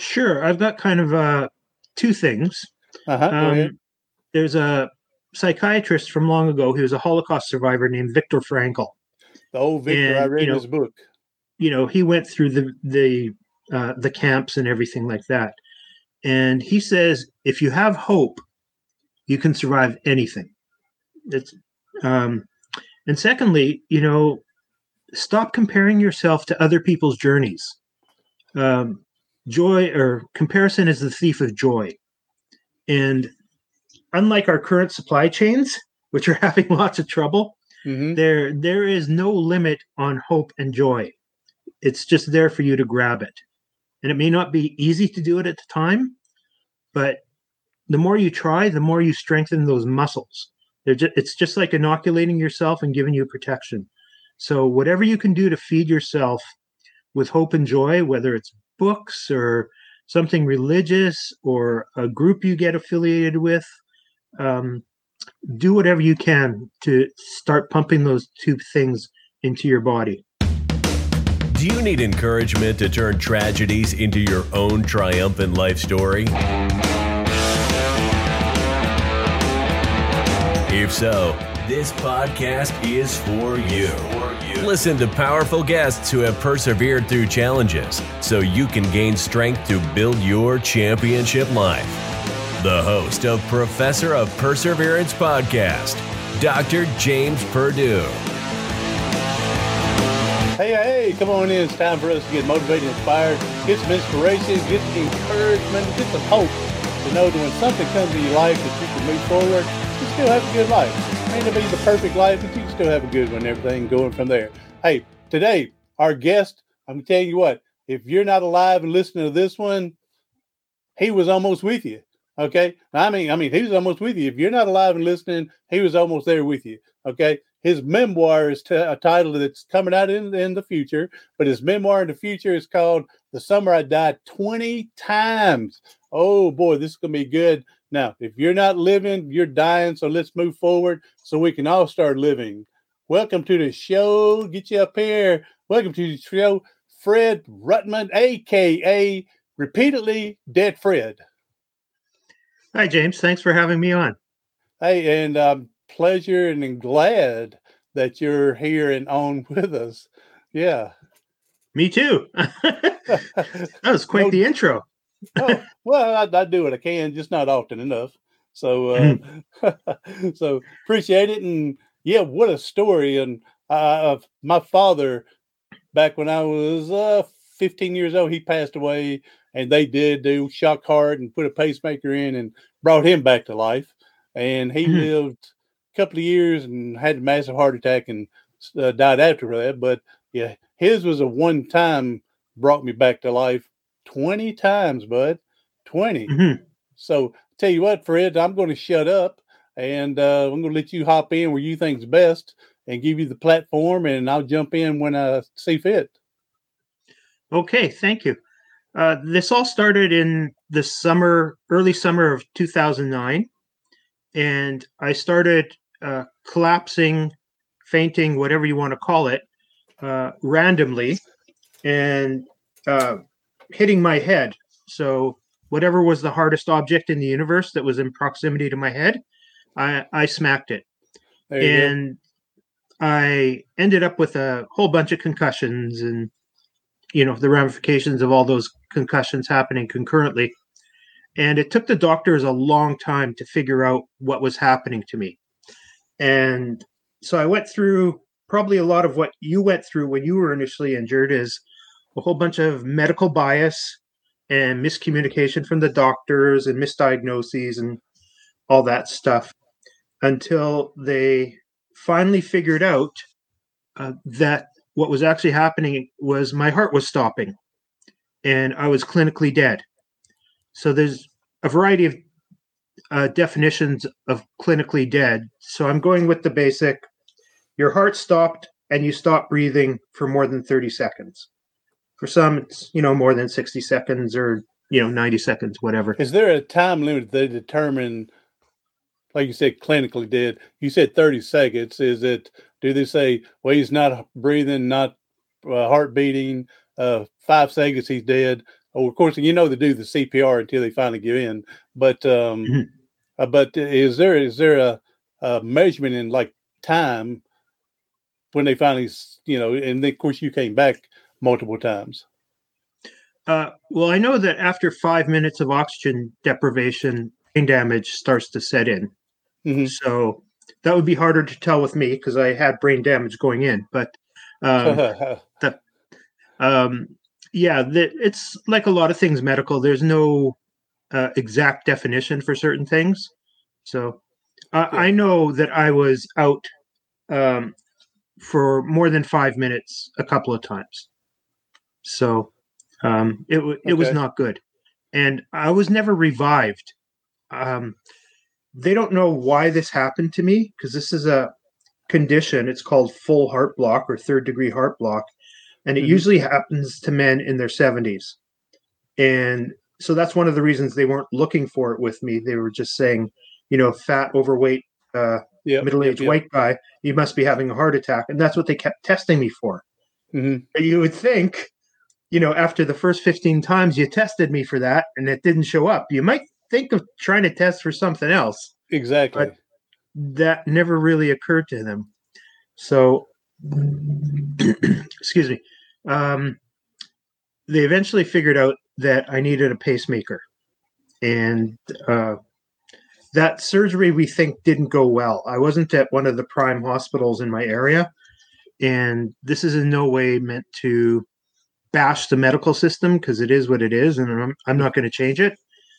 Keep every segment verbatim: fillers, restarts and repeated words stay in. Sure. I've got kind of uh, two things. Uh-huh, um, there's a psychiatrist from long ago. He was a Holocaust survivor named Viktor Frankl. Oh, Viktor, I read you know, his book. You know, he went through the the uh, the camps and everything like that. And he says, if you have hope, you can survive anything. It's, um, and secondly, you know, stop comparing yourself to other people's journeys. Um, joy or comparison is the thief of joy. And unlike our current supply chains, which are having lots of trouble, mm-hmm. there there is no limit on hope and joy. It's just there for you to grab it. And it may not be easy to do it at the time, but the more you try, the more you strengthen those muscles. They're just, it's just like inoculating yourself and giving you protection. So whatever you can do to feed yourself with hope and joy, whether it's books or something religious or a group you get affiliated with, um, do whatever you can to start pumping those two things into your body. Do you need encouragement to turn tragedies into your own triumphant life story? If so, this podcast is for you. Listen to powerful guests who have persevered through challenges so you can gain strength to build your championship life. The host of Professor of Perseverance Podcast, Doctor James Perdue. Hey, hey, come on in. It's time for us to get motivated, inspired, get some inspiration, get some encouragement, get some hope to know that when something comes in your life that you can move forward, you still have a good life. It may not be the perfect life, but you can still have a good one, everything going from there. Hey, today, our guest, I'm telling you what, if you're not alive and listening to this one, he was almost with you, okay? I mean, I mean, he was almost with you. If you're not alive and listening, he was almost there with you, okay? His memoir is t- a title that's coming out in, in the future, but his memoir in the future is called The Summer I Died twenty times. Oh, boy, this is going to be good. Now, if you're not living, you're dying, so let's move forward so we can all start living. Welcome to the show. Get you up here. Welcome to the show, Fred Ruttman, a k a. Repeatedly Dead Fred. Hi, James. Thanks for having me on. Hey, and... um pleasure and I'm glad that you're here and on with us. Yeah. Me too. That was quite no, the intro. oh, well, I, I do what I can, just not often enough. So, uh, so appreciate it. And yeah, what a story. And uh, my father, back when I was uh, fifteen years old, he passed away and they did do shock heart and put a pacemaker in and brought him back to life. And he lived couple of years and had a massive heart attack and uh, died after that. But yeah, his was a one time brought me back to life twenty times, bud, twenty. Mm-hmm. So tell you what, Fred, I'm going to shut up and uh, I'm going to let you hop in where you think's best and give you the platform, and I'll jump in when I see fit. Okay. Thank you. Uh, this all started in the summer, early summer of two thousand nine. And I started uh, collapsing, fainting, whatever you want to call it, uh, randomly and uh, hitting my head. So whatever was the hardest object in the universe that was in proximity to my head, I, I smacked it. And go. I ended up with a whole bunch of concussions and, you know, the ramifications of all those concussions happening concurrently. And it took the doctors a long time to figure out what was happening to me. And so I went through probably a lot of what you went through when you were initially injured, is a whole bunch of medical bias and miscommunication from the doctors and misdiagnoses and all that stuff, until they finally figured out uh, that what was actually happening was my heart was stopping and I was clinically dead. So there's a variety of uh, definitions of clinically dead. So I'm going with the basic. Your heart stopped and you stopped breathing for more than thirty seconds. For some, it's, you know, more than sixty seconds or, you know, ninety seconds, whatever. Is there a time limit they determine, like you said, clinically dead? You said thirty seconds. Is it, do they say, well, he's not breathing, not uh, heart beating, uh, five seconds, he's dead? Oh, of course, you know, they do the C P R until they finally give in. But um, mm-hmm. uh, but is there is there a, a measurement in like time when they finally, you know, and then, of course, you came back multiple times. Uh, well, I know that after five minutes of oxygen deprivation, brain damage starts to set in. Mm-hmm. So that would be harder to tell with me because I had brain damage going in. But um, the, um, yeah, the, it's like a lot of things medical. There's no uh, exact definition for certain things. So uh, yeah. I know that I was out um, for more than five minutes a couple of times. So um, it, it okay. was not good. And I was never revived. Um, they don't know why this happened to me because this is a condition. It's called full heart block or third degree heart block. And it mm-hmm. usually happens to men in their seventies. And so that's one of the reasons they weren't looking for it with me. They were just saying, you know, fat, overweight, uh, yep, middle-aged yep, yep. white guy, you must be having a heart attack. And that's what they kept testing me for. Mm-hmm. But you would think, you know, after the first fifteen times you tested me for that and it didn't show up, you might think of trying to test for something else. Exactly. But that never really occurred to them. So, excuse me. Um, they eventually figured out that I needed a pacemaker. And uh, that surgery, we think, didn't go well. I wasn't at one of the prime hospitals in my area. And this is in no way meant to bash the medical system because it is what it is. And I'm, I'm not going to change it.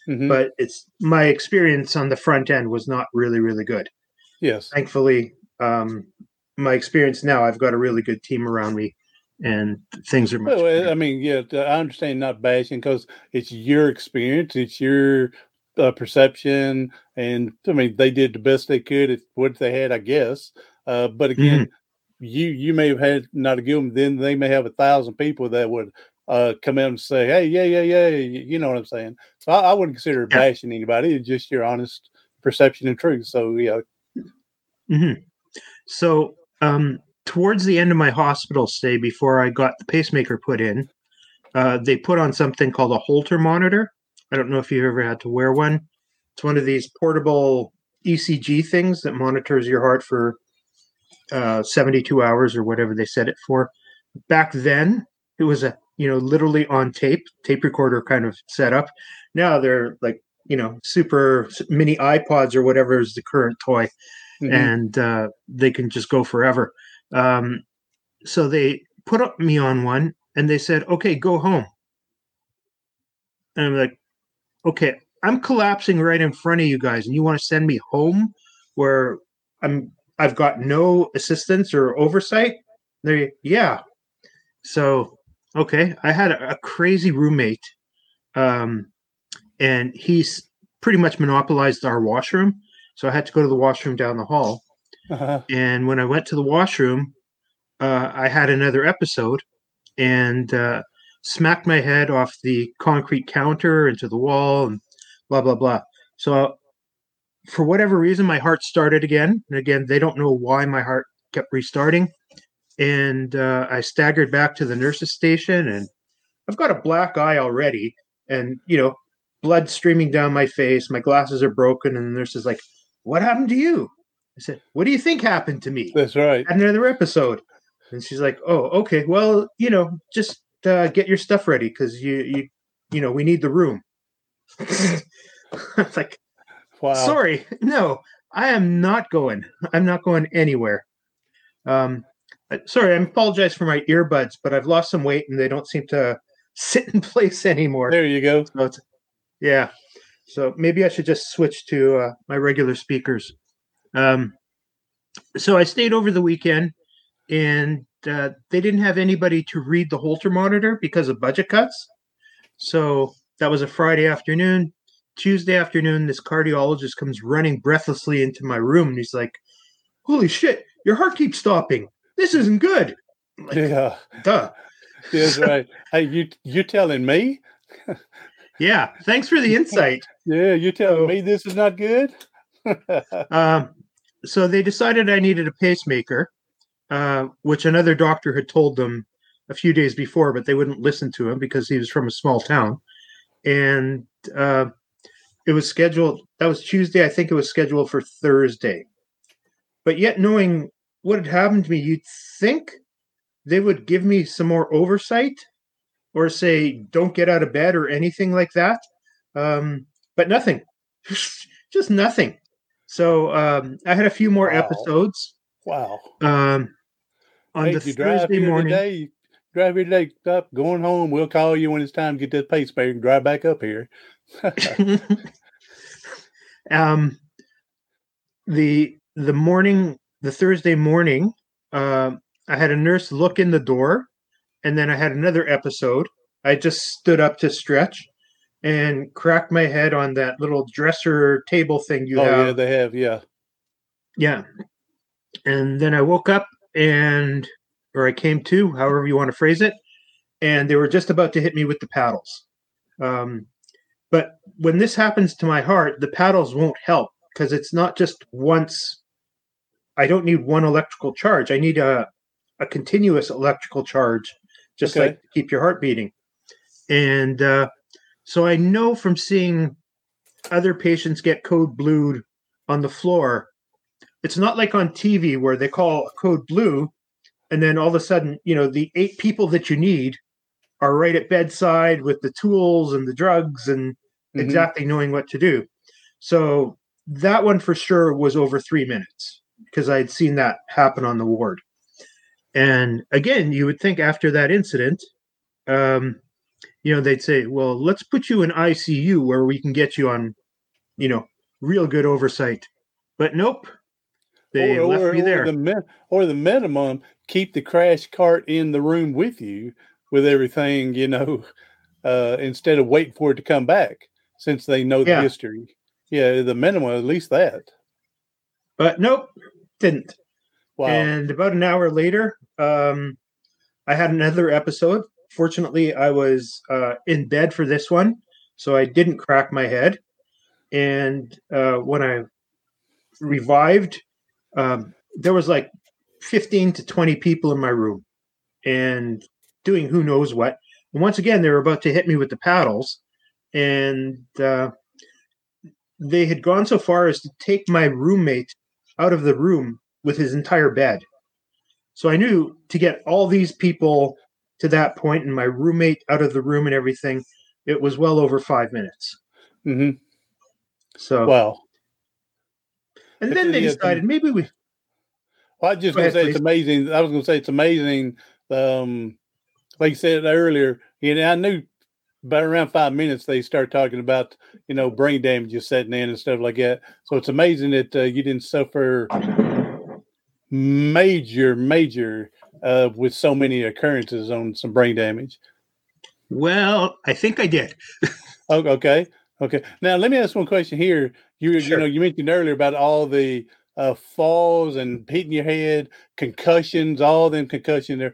Mm-hmm. But it's my experience on the front end was not really, really good. Yes. Thankfully, um, my experience now, I've got a really good team around me and things are much well, better. I mean, yeah, I understand not bashing because it's your experience. It's your uh, perception. And I mean, they did the best they could at what they had, I guess. Uh, but again, mm-hmm. you you may have had not a good one. Then they may have a thousand people that would Uh, come in and say, hey, yeah, yeah, yeah, you know what I'm saying. So I, I wouldn't consider yeah. bashing anybody. It's just your honest perception and truth. So, yeah. Mm-hmm. So um, towards the end of my hospital stay, before I got the pacemaker put in, uh, they put on something called a Holter monitor. I don't know if you've ever had to wear one. It's one of these portable E C G things that monitors your heart for uh, seventy-two hours or whatever they set it for. Back then, it was a you know, literally on tape, tape recorder kind of setup. Now they're like, you know, super mini iPods or whatever is the current toy, mm-hmm. and uh, they can just go forever. Um, so they put up me on one, and they said, "Okay, go home." And I'm like, "Okay, I'm collapsing right in front of you guys, and you want to send me home where I'm? I've got no assistance or oversight." They, yeah, so. Okay, I had a, a crazy roommate, um, and he's pretty much monopolized our washroom, so I had to go to the washroom down the hall. Uh-huh. And when I went to the washroom, uh, I had another episode and uh, smacked my head off the concrete counter into the wall and blah, blah, blah. So for whatever reason, my heart started again. And again, they don't know why my heart kept restarting. And uh, I staggered back to the nurse's station, and I've got a black eye already, and, you know, blood streaming down my face. My glasses are broken, and the nurse is like, "What happened to you?" I said, "What do you think happened to me?" That's right. Another episode. And she's like, "Oh, okay, well, you know, just uh, get your stuff ready because, you, you you know, we need the room." It's like, wow. Sorry, no, I am not going. I'm not going anywhere. Um. Sorry, I apologize for my earbuds, but I've lost some weight and they don't seem to sit in place anymore. There you go. So it's, yeah. So maybe I should just switch to uh, my regular speakers. Um, so I stayed over the weekend, and uh, they didn't have anybody to read the Holter monitor because of budget cuts. So that was a Friday afternoon. Tuesday afternoon, this cardiologist comes running breathlessly into my room, and he's like, "Holy shit, your heart keeps stopping. This isn't good." Like, yeah. Duh. That's right. Hey, you, you're telling me? Yeah. Thanks for the insight. Yeah. You're telling so, me this is not good? um, so they decided I needed a pacemaker, uh, which another doctor had told them a few days before, but they wouldn't listen to him because he was from a small town. And uh, it was scheduled, that was Tuesday. I think it was scheduled for Thursday. But yet, knowing what had happened to me, you'd think they would give me some more oversight or say, don't get out of bed or anything like that. Um, but nothing, just nothing. So um, I had a few more wow. episodes. Wow. Um, on hey, the Thursday drive here morning. Today, drive here today, stop going home. We'll call you when it's time to get this pacemaker and drive back up here. um, the the morning, the Thursday morning, uh, I had a nurse look in the door. And then I had another episode. I just stood up to stretch and cracked my head on that little dresser table thing you oh, have. Oh, yeah, they have, yeah. Yeah. And then I woke up and, or I came to, however you want to phrase it, and they were just about to hit me with the paddles. Um, but when this happens to my heart, the paddles won't help because it's not just once. I don't need one electrical charge. I need a, a continuous electrical charge. Just okay. like keep your heart beating. And uh, so I know from seeing other patients get code blued on the floor, it's not like on T V where they call code blue and then all of a sudden, you know, the eight people that you need are right at bedside with the tools and the drugs and mm-hmm. exactly knowing what to do. So that one for sure was over three minutes because I had seen that happen on the ward. And again, you would think after that incident, um, you know, they'd say, well, let's put you in I C U where we can get you on, you know, real good oversight. But nope, they or, left or, me there. Or the, min- or the minimum, keep the crash cart in the room with you with everything, you know, uh, instead of waiting for it to come back since they know the yeah. history. Yeah, the minimum, at least that. But nope, didn't. Wow. And about an hour later, um, I had another episode. Fortunately, I was uh, in bed for this one, so I didn't crack my head. And uh, when I revived, um, there was like fifteen to twenty people in my room and doing who knows what. And once again, they were about to hit me with the paddles. And uh, they had gone so far as to take my roommate out of the room with his entire bed. So I knew to get all these people to that point and my roommate out of the room and everything, it was well over five minutes. Mm-hmm. So. Wow. And then they decided maybe we. Well, I just going to say it's amazing. I was going to say it's amazing. Um, like you said earlier, you know, I knew by around five minutes, they start talking about, you know, brain damage is setting in and stuff like that. So it's amazing that uh, you didn't suffer major, major uh, with so many occurrences on some brain damage. Well, I think I did. okay. Okay. Now, let me ask one question here. You, sure. you know, you mentioned earlier about all the uh, falls and hitting your head, concussions, all them concussions there.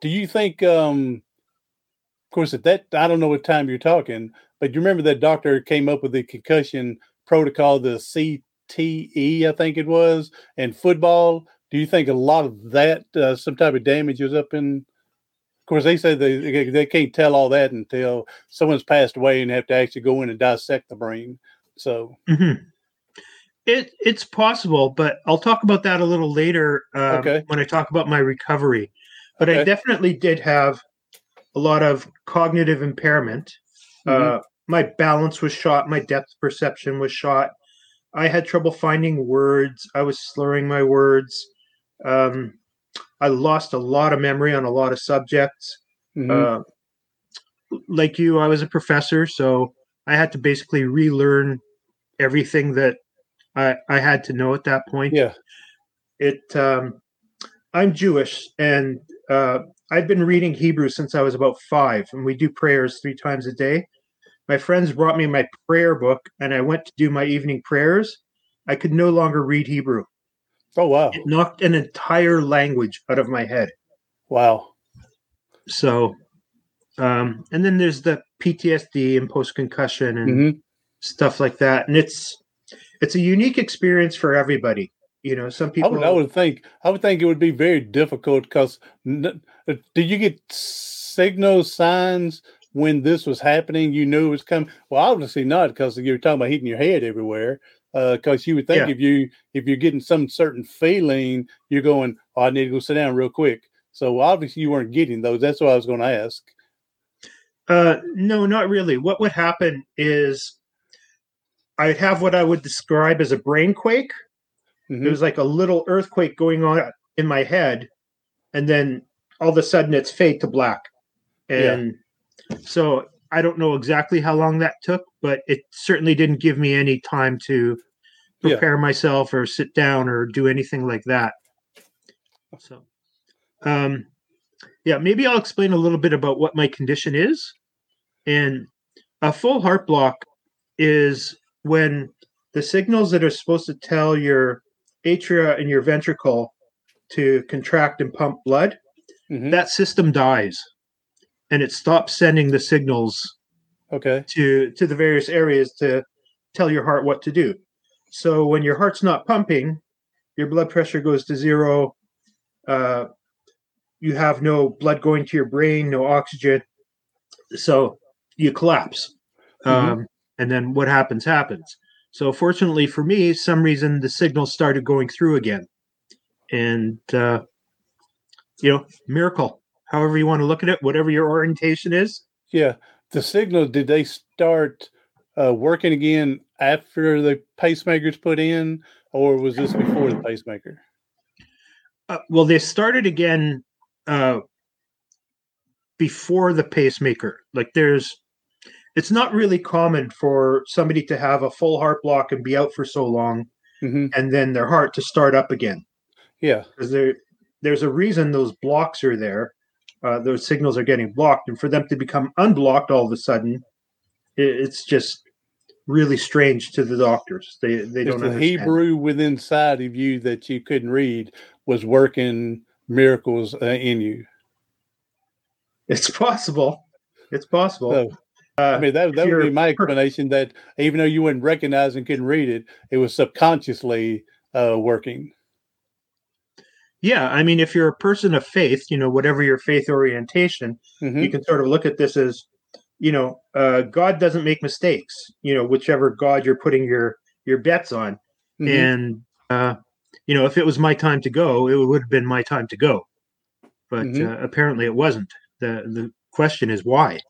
Do you think, um, of course, at that, I don't know what time you're talking, but you remember that doctor came up with the concussion protocol, the C T E, I think it was, and football. Do you think a lot of that, uh, some type of damage was up in? Of course, they say they they can't tell all that until someone's passed away and have to actually go in and dissect the brain. So mm-hmm. it it's possible, but I'll talk about that a little later uh, okay. when I talk about my recovery. But okay. I definitely did have a lot of cognitive impairment. Mm-hmm. Uh, my balance was shot. My depth perception was shot. I had trouble finding words. I was slurring my words. Um, I lost a lot of memory on a lot of subjects. Mm-hmm. Uh, like you, I was a professor, so I had to basically relearn everything that I, I had to know at that point. Yeah. It. Um, I'm Jewish, and uh, I've been reading Hebrew since I was about five, and we do prayers three times a day. My friends brought me my prayer book, and I went to do my evening prayers. I could no longer read Hebrew. Oh, wow. It knocked an entire language out of my head. Wow. So, um, and then there's the P T S D and post-concussion and mm-hmm. stuff like that. And it's, it's a unique experience for everybody. You know, some people. I would, I would think. I would think it would be very difficult because n- did you get signals, signs when this was happening? You knew it was coming. Well, obviously not, because you're talking about hitting your head everywhere. Because uh, you would think yeah. if you if you're getting some certain feeling, you're going, oh, I need to go sit down real quick. So obviously you weren't getting those. That's what I was going to ask. Uh, no, not really. What would happen is I'd have what I would describe as a brain quake. Mm-hmm. There was like a little earthquake going on in my head, and then all of a sudden it's fade to black. And yeah. so I don't know exactly how long that took, but it certainly didn't give me any time to prepare yeah. myself or sit down or do anything like that. So, um, yeah, maybe I'll explain a little bit about what my condition is. And a full heart block is when the signals that are supposed to tell your atria and your ventricle to contract and pump blood, mm-hmm. that system dies, and it stops sending the signals okay. to, to the various areas to tell your heart what to do. So when your heart's not pumping, your blood pressure goes to zero. Uh, you have no blood going to your brain, no oxygen. So you collapse. Mm-hmm. Um, and then what happens, happens. So fortunately for me, some reason the signal started going through again. And, uh, you know, miracle. However you want to look at it, whatever your orientation is. Yeah. The signal, did they start uh, working again after the pacemaker's put in, or was this before the pacemaker? Uh, well, they started again uh, before the pacemaker. Like there's, it's not really common for somebody to have a full heart block and be out for so long mm-hmm. and then their heart to start up again. Yeah. Because there, there's a reason those blocks are there. Uh, those signals are getting blocked, and for them to become unblocked all of a sudden, it, it's just really strange to the doctors. They they it's don't the understand. Hebrew within inside of you that you couldn't read was working miracles uh, in you. It's possible. It's possible. So, uh, I mean, that that would be my explanation. That even though you wouldn't recognize and couldn't read it, it was subconsciously uh, working. Yeah, I mean, if you're a person of faith, you know, whatever your faith orientation, mm-hmm. you can sort of look at this as, you know, uh, God doesn't make mistakes, you know, whichever God you're putting your, your bets on. Mm-hmm. And, uh, you know, if it was my time to go, it would have been my time to go. But mm-hmm. uh, apparently it wasn't. The The question is why?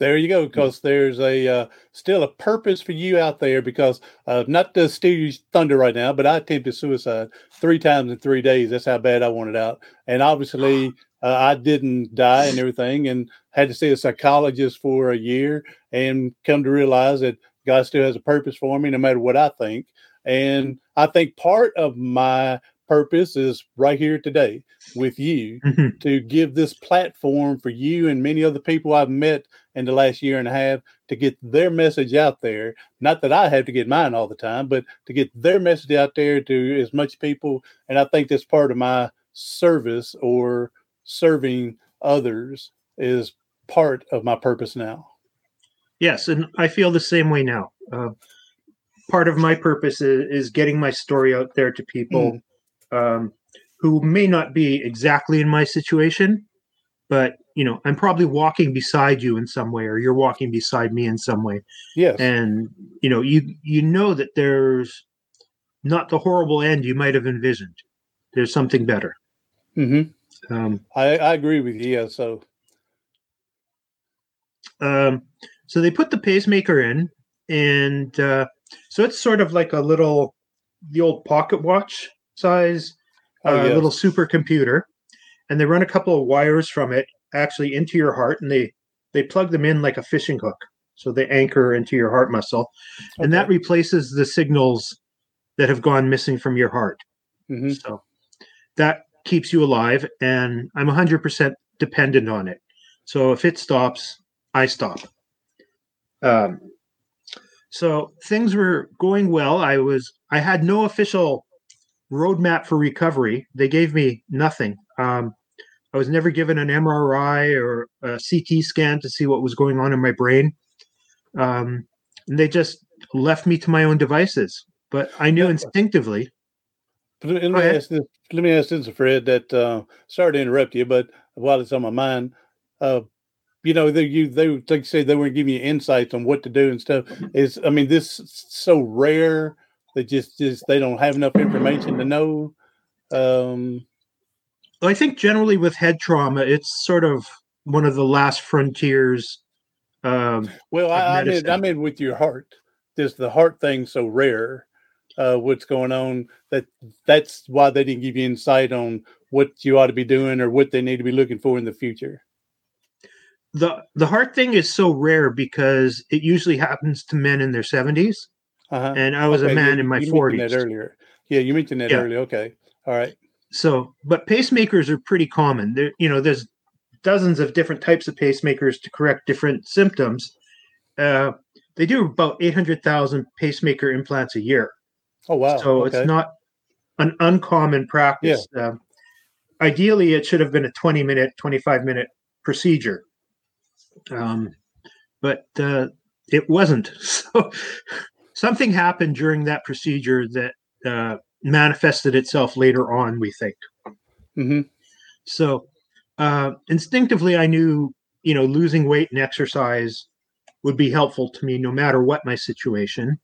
There you go, because there's a uh, still a purpose for you out there, because uh, not to steal your thunder right now, but I attempted suicide three times in three days. That's how bad I wanted out. And obviously uh, I didn't die and everything, and had to see a psychologist for a year and come to realize that God still has a purpose for me no matter what I think. And I think part of my purpose is right here today with you mm-hmm. to give this platform for you and many other people I've met in the last year and a half to get their message out there. Not that I have to get mine all the time, but to get their message out there to as much people. And I think that's part of my service, or serving others is part of my purpose now. Yes. And I feel the same way now. Uh, part of my purpose is, is getting my story out there to people. Mm. Um, who may not be exactly in my situation, but, you know, I'm probably walking beside you in some way, or you're walking beside me in some way. Yes. And, you know, you, you know that there's not the horrible end you might have envisioned. There's something better. Mm-hmm. Um, I, I agree with you. Yeah, so. Um, so they put the pacemaker in, and uh, so it's sort of like a little, the old pocket watch size uh, oh, yes. little supercomputer, and they run a couple of wires from it actually into your heart, and they they plug them in like a fishing hook, so they anchor into your heart muscle, okay. and that replaces the signals that have gone missing from your heart. Mm-hmm. So that keeps you alive, and I'm one hundred percent dependent on it. So if it stops, I stop. Um, so things were going well. I was I had no official roadmap for recovery. They gave me nothing. Um, I was never given an M R I or a C T scan to see what was going on in my brain. Um, and they just left me to my own devices. But I knew instinctively Let me, ask this, let me ask this, Fred, that, uh, sorry to interrupt you, but while it's on my mind, uh, you know, they, you, they, like you said, they weren't giving you insights on what to do and stuff. It's, I mean, this is so rare that just, just, they don't have enough information to know. Um, I think generally with head trauma, it's sort of one of the last frontiers. Um, well, I, I mean, I mean, with your heart, this, the heart thing's so rare. Uh, what's going on, that that's why they didn't give you insight on what you ought to be doing or what they need to be looking for in the future. The the heart thing is so rare because it usually happens to men in their seventies. Uh-huh. And I was okay, a man you, in my you forties. That earlier. Yeah, you mentioned that yeah. earlier. Okay. All right. So, but pacemakers are pretty common. There, you know, there's dozens of different types of pacemakers to correct different symptoms. Uh, they do about eight hundred thousand pacemaker implants a year. Oh, wow. So okay. It's not an uncommon practice. Yeah. Um, ideally, it should have been a twenty-minute, twenty-five-minute procedure. Um, but uh, it wasn't. So something happened during that procedure that uh, manifested itself later on, we think. Mm-hmm. So uh, instinctively, I knew, you know, losing weight and exercise would be helpful to me no matter what my situation.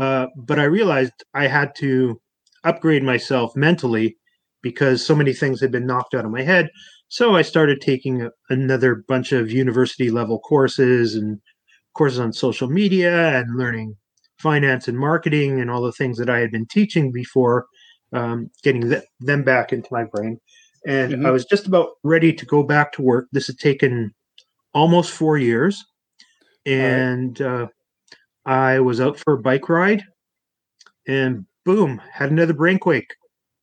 Uh, but I realized I had to upgrade myself mentally because so many things had been knocked out of my head. So I started taking a, another bunch of university level courses and courses on social media and learning finance and marketing and all the things that I had been teaching before, um, getting th- them back into my brain. And mm-hmm. I was just about ready to go back to work. This had taken almost four years. And, all right. uh, I was out for a bike ride and boom, had another brainquake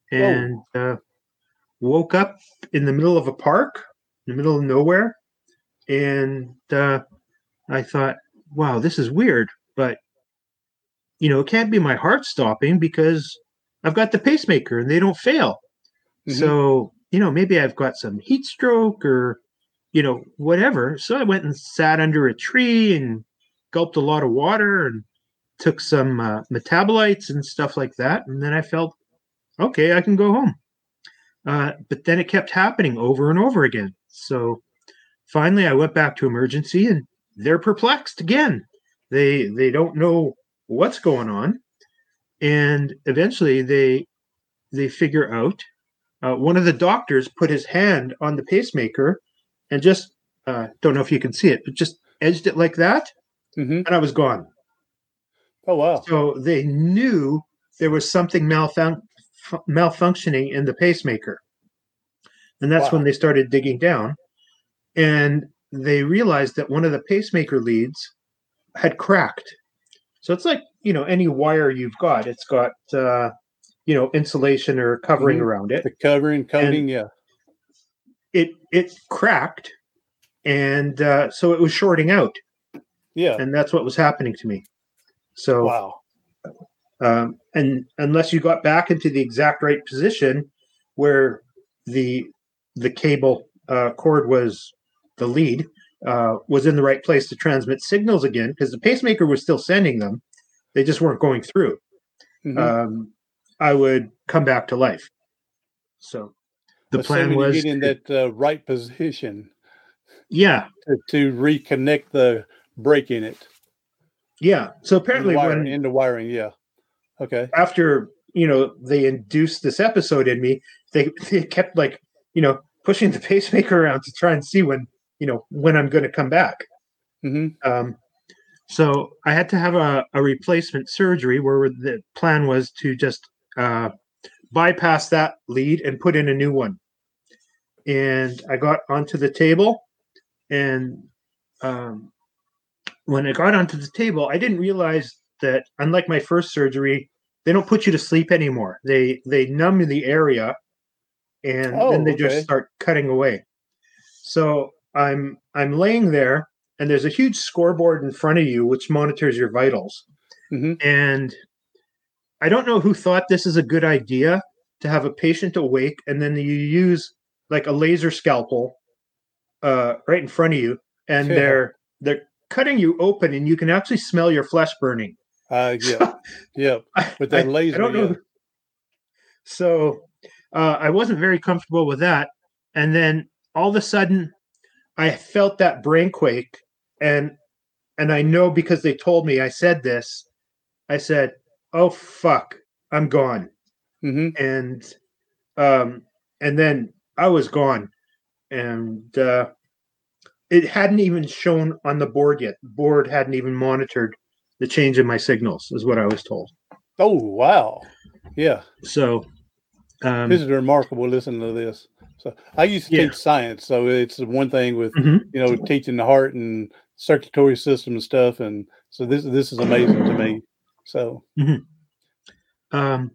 and uh, woke up in the middle of a park, in the middle of nowhere. And uh, I thought, wow, this is weird, but you know, it can't be my heart stopping because I've got the pacemaker and they don't fail. Mm-hmm. So, you know, maybe I've got some heat stroke or, you know, whatever. So I went and sat under a tree and gulped a lot of water and took some uh, metabolites and stuff like that. And then I felt, okay, I can go home. Uh, but then it kept happening over and over again. So finally I went back to emergency and they're perplexed again. They, they don't know what's going on. And eventually they, they figure out, uh, one of the doctors put his hand on the pacemaker and just, uh, don't know if you can see it, but just edged it like that. Mm-hmm. And I was gone. Oh, wow. So they knew there was something malfun- malfunctioning in the pacemaker. And that's wow. when they started digging down. And they realized that one of the pacemaker leads had cracked. So it's like, you know, any wire you've got, it's got, uh, you know, insulation or covering mm-hmm. around it. The covering, coating, and yeah. It, it cracked. And uh, so it was shorting out. Yeah, and that's what was happening to me. So, wow. Um, and unless you got back into the exact right position where the the cable uh, cord was the lead uh, was in the right place to transmit signals again, because the pacemaker was still sending them, they just weren't going through. Mm-hmm. Um, I would come back to life. So the plan was to get in that uh, right position. Yeah, to, to reconnect the. Break in it. Yeah. So apparently into wiring, when into wiring, yeah. Okay. After, you know, they induced this episode in me, they, they kept like, you know, pushing the pacemaker around to try and see when, you know, when I'm going to come back. Mm-hmm. Um, so I had to have a, a replacement surgery where the plan was to just uh, bypass that lead and put in a new one. And I got onto the table and, um, when I got onto the table, I didn't realize that, unlike my first surgery, they don't put you to sleep anymore. They they numb the area, and oh, then they okay. just start cutting away. So I'm I'm laying there, and there's a huge scoreboard in front of you which monitors your vitals. Mm-hmm. And I don't know who thought this is a good idea to have a patient awake, and then you use like a laser scalpel uh, right in front of you, and yeah. they're they're cutting you open and you can actually smell your flesh burning. Uh, yeah. yeah. With that laser. I, I don't know. Yeah. So uh, I wasn't very comfortable with that. And then all of a sudden, I felt that brain quake. And and I know because they told me I said this, I said, oh, fuck, I'm gone. Mm-hmm. And um, and then I was gone. And uh, it hadn't even shown on the board yet. The board hadn't even monitored the change in my signals, is what I was told. Oh, wow. Yeah. So um, this is remarkable listening to this. So I used to yeah. teach science. So it's one thing with, mm-hmm. you know, teaching the heart and circulatory system and stuff. And so this, this is amazing to me. So mm-hmm. um,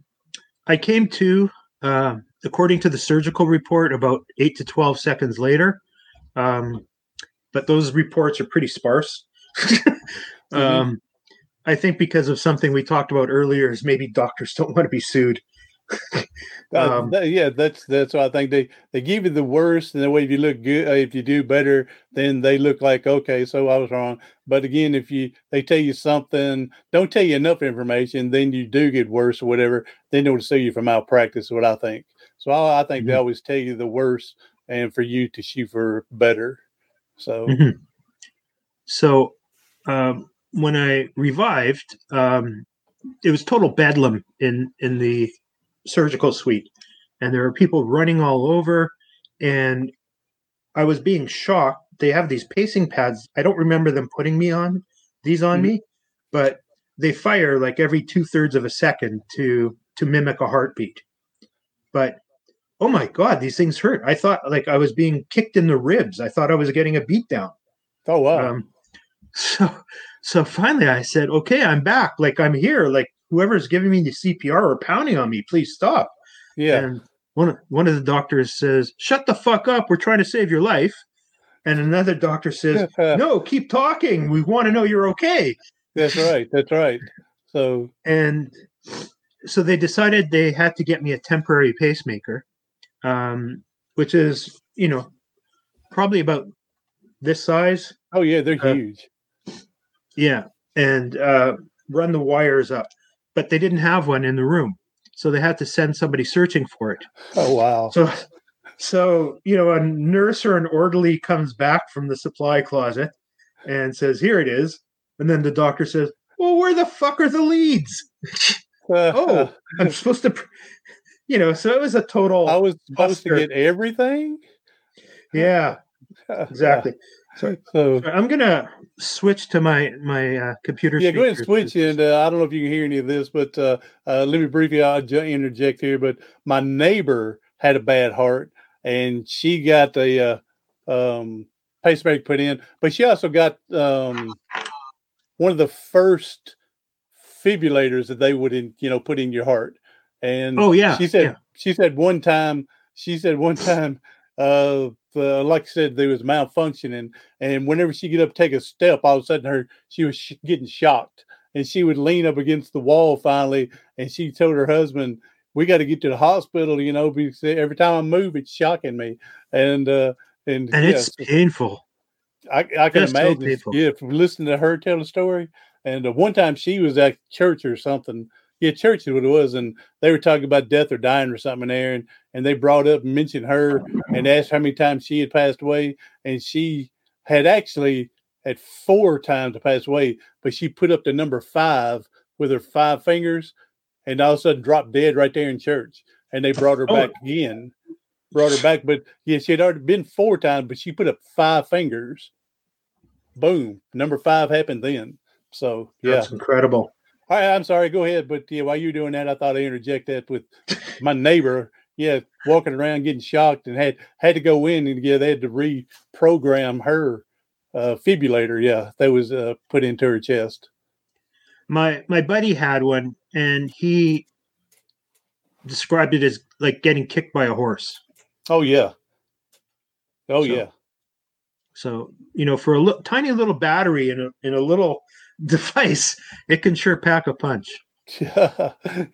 I came to, uh, according to the surgical report, about eight to twelve seconds later. Um, but those reports are pretty sparse. mm-hmm. um, I think because of something we talked about earlier is maybe doctors don't want to be sued. um, uh, yeah, that's that's why I think they, they give you the worst, and the way if you look good, if you do better, then they look like, okay, so I was wrong. But again, if you they tell you something, don't tell you enough information, then you do get worse or whatever. Then they would sue you for malpractice, is what I think. So I, I think mm-hmm. they always tell you the worst, and for you to shoot for better. So, mm-hmm. so. Um, When I revived, um, it was total bedlam in, in the surgical suite. And there were people running all over. And I was being shocked. They have these pacing pads. I don't remember them putting me on, these on mm-hmm. me. But they fire like every two-thirds of a second to to mimic a heartbeat. But, oh, my God, these things hurt. I thought like I was being kicked in the ribs. I thought I was getting a beatdown. Oh, wow. Um, so... So finally I said, okay, I'm back. Like I'm here. Like whoever's giving me the C P R or pounding on me, please stop. Yeah. And one of, one of the doctors says, shut the fuck up. We're trying to save your life. And another doctor says, no, keep talking. We want to know you're okay. That's right. That's right. So, and so they decided they had to get me a temporary pacemaker, um, which is, you know, probably about this size. Oh yeah. They're uh, huge. Yeah, and uh, run the wires up. But they didn't have one in the room, so they had to send somebody searching for it. Oh, wow. So, so you know, a nurse or an orderly comes back from the supply closet and says, here it is. And then the doctor says, well, where the fuck are the leads? oh, I'm supposed to, pr- you know, so it was a total. I was supposed buster. to get everything? Yeah, exactly. So, so I'm going to switch to my, my uh, computer. Yeah, go ahead and switch. And uh, I don't know if you can hear any of this, but uh, uh, let me briefly I'll interject here. But my neighbor had a bad heart, and she got a uh, um, pacemaker put in. But she also got um, one of the first fibrillators that they would, in, you know, put in your heart. And oh, yeah, she said yeah. she said one time, she said one time, uh, Uh, like I said, there was malfunctioning, and whenever she get up, take a step, all of a sudden her she was sh- getting shocked, and she would lean up against the wall finally, and she told her husband, "We got to get to the hospital, you know, because every time I move, it's shocking me, and uh, and and yeah, it's painful." I, I can That's imagine, so yeah, from listening to her tell the story. And uh, one time she was at church or something. Yeah, church is what it was, and they were talking about death or dying or something in there, and, and they brought up and mentioned her and asked how many times she had passed away, and she had actually had four times to pass away, but she put up the number five with her five fingers, and all of a sudden dropped dead right there in church, and they brought her back oh. again, brought her back, but yeah, she had already been four times, but she put up five fingers. Boom, number five happened then. So yeah, that's incredible. All right, I'm sorry. Go ahead. But yeah, while you're doing that, I thought I'd interject that with my neighbor. Yeah, walking around, getting shocked, and had had to go in and yeah, they had to reprogram her uh, fibrillator. Yeah, that was uh, put into her chest. My my buddy had one, and he described it as like getting kicked by a horse. Oh yeah. Oh so, yeah. So you know, for a li- tiny little battery in a in a little device, it can sure pack a punch.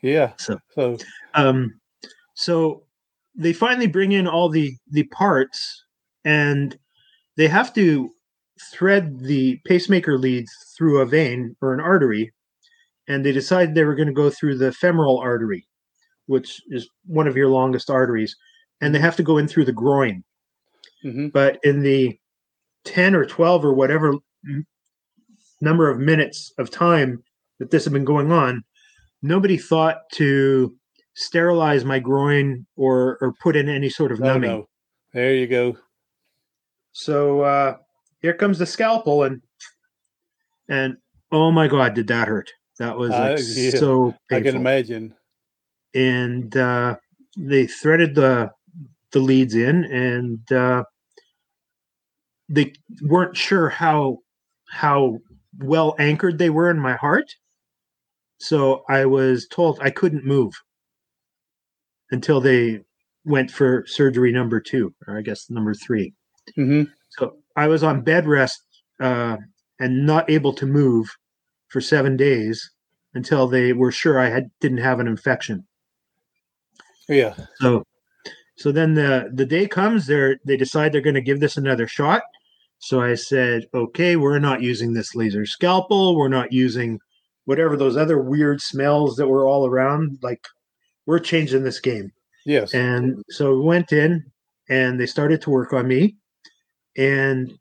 yeah. So, so, um, so they finally bring in all the the parts, and they have to thread the pacemaker leads through a vein or an artery, and they decided they were going to go through the femoral artery, which is one of your longest arteries, and they have to go in through the groin. Mm-hmm. But in the ten or twelve or whatever number of minutes of time that this had been going on, nobody thought to sterilize my groin or or put in any sort of no, numbing. No. There you go. So uh, here comes the scalpel, and and oh my God, did that hurt? That was like, uh, yeah. so painful. I can imagine. And uh, they threaded the the leads in, and uh, they weren't sure how how well anchored they were in my heart. So I was told I couldn't move until they went for surgery number two, or I guess number three. Mm-hmm. So I was on bed rest uh, and not able to move for seven days until they were sure I had didn't have an infection. Yeah. So, so then the, the day comes, they they decide they're going to give this another shot. So I said, okay, we're not using this laser scalpel. We're not using whatever those other weird smells that were all around. Like, we're changing this game. Yes. And so we went in, and they started to work on me. And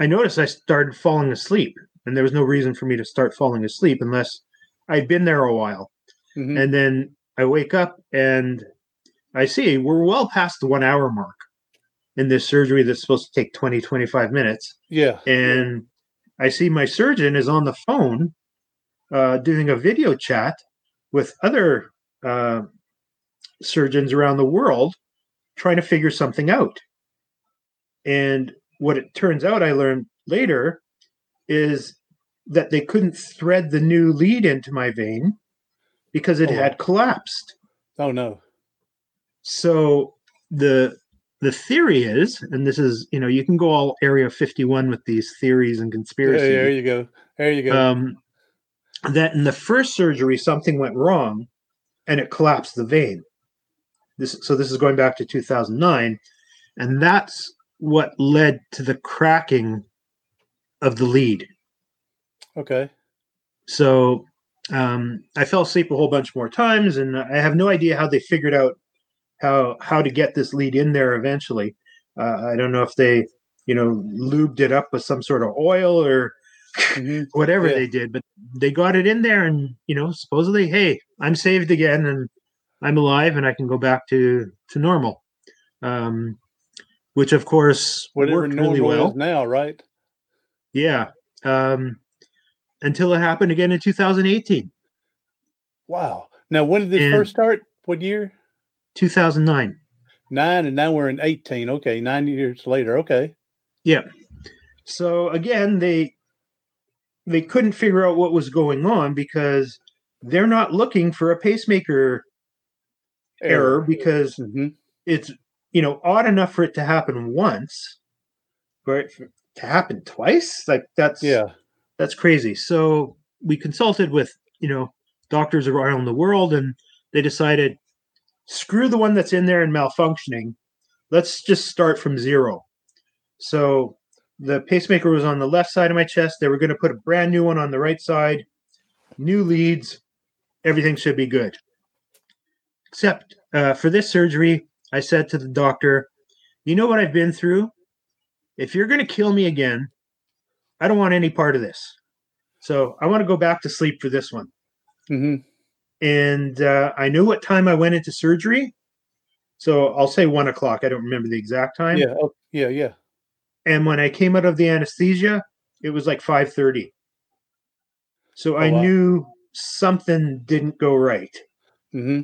I noticed I started falling asleep, and there was no reason for me to start falling asleep unless I'd been there a while. Mm-hmm. And then I wake up and I see we're well past the one hour mark in this surgery that's supposed to take twenty, twenty-five minutes. Yeah. And I see my surgeon is on the phone uh, doing a video chat with other uh, surgeons around the world trying to figure something out. And what it turns out I learned later is that they couldn't thread the new lead into my vein because it oh. had collapsed. Oh, no. So the the theory is, and this is, you know, you can go all Area fifty-one with these theories and conspiracies. Yeah, there you go. There you go. Um, that in the first surgery, something went wrong and it collapsed the vein. This, so this is going back to two thousand nine. And that's what led to the cracking of the lead. Okay. So um, I fell asleep a whole bunch more times, and I have no idea how they figured out how how to get this lead in there eventually. Uh, I don't know if they, you know, lubed it up with some sort of oil or mm-hmm. whatever yeah. they did, but they got it in there, and, you know, supposedly, hey, I'm saved again, and I'm alive, and I can go back to, to normal. Um Which, of course, whatever worked really well is now, right? Yeah, um, until it happened again in two thousand eighteen. Wow! Now, when did this and first start? What year? two thousand nine. Nine, and now we're in eighteen. Okay, nine years later. Okay. Yeah. So again, they they couldn't figure out what was going on because they're not looking for a pacemaker error, error because mm-hmm. it's. You know, odd enough for it to happen once, for it to happen twice, like that's yeah, that's crazy. So we consulted with, you know, doctors around the world, and they decided, screw the one that's in there and malfunctioning. Let's just start from zero. So the pacemaker was on the left side of my chest. They were going to put a brand new one on the right side. New leads. Everything should be good. Except uh, for this surgery, I said to the doctor, you know what I've been through? If you're going to kill me again, I don't want any part of this. So I want to go back to sleep for this one. Mm-hmm. And uh, I knew what time I went into surgery. So I'll say one o'clock. I don't remember the exact time. Yeah. Oh, yeah. Yeah. And when I came out of the anesthesia, it was like five thirty. So oh, I wow. knew something didn't go right. Mm-hmm.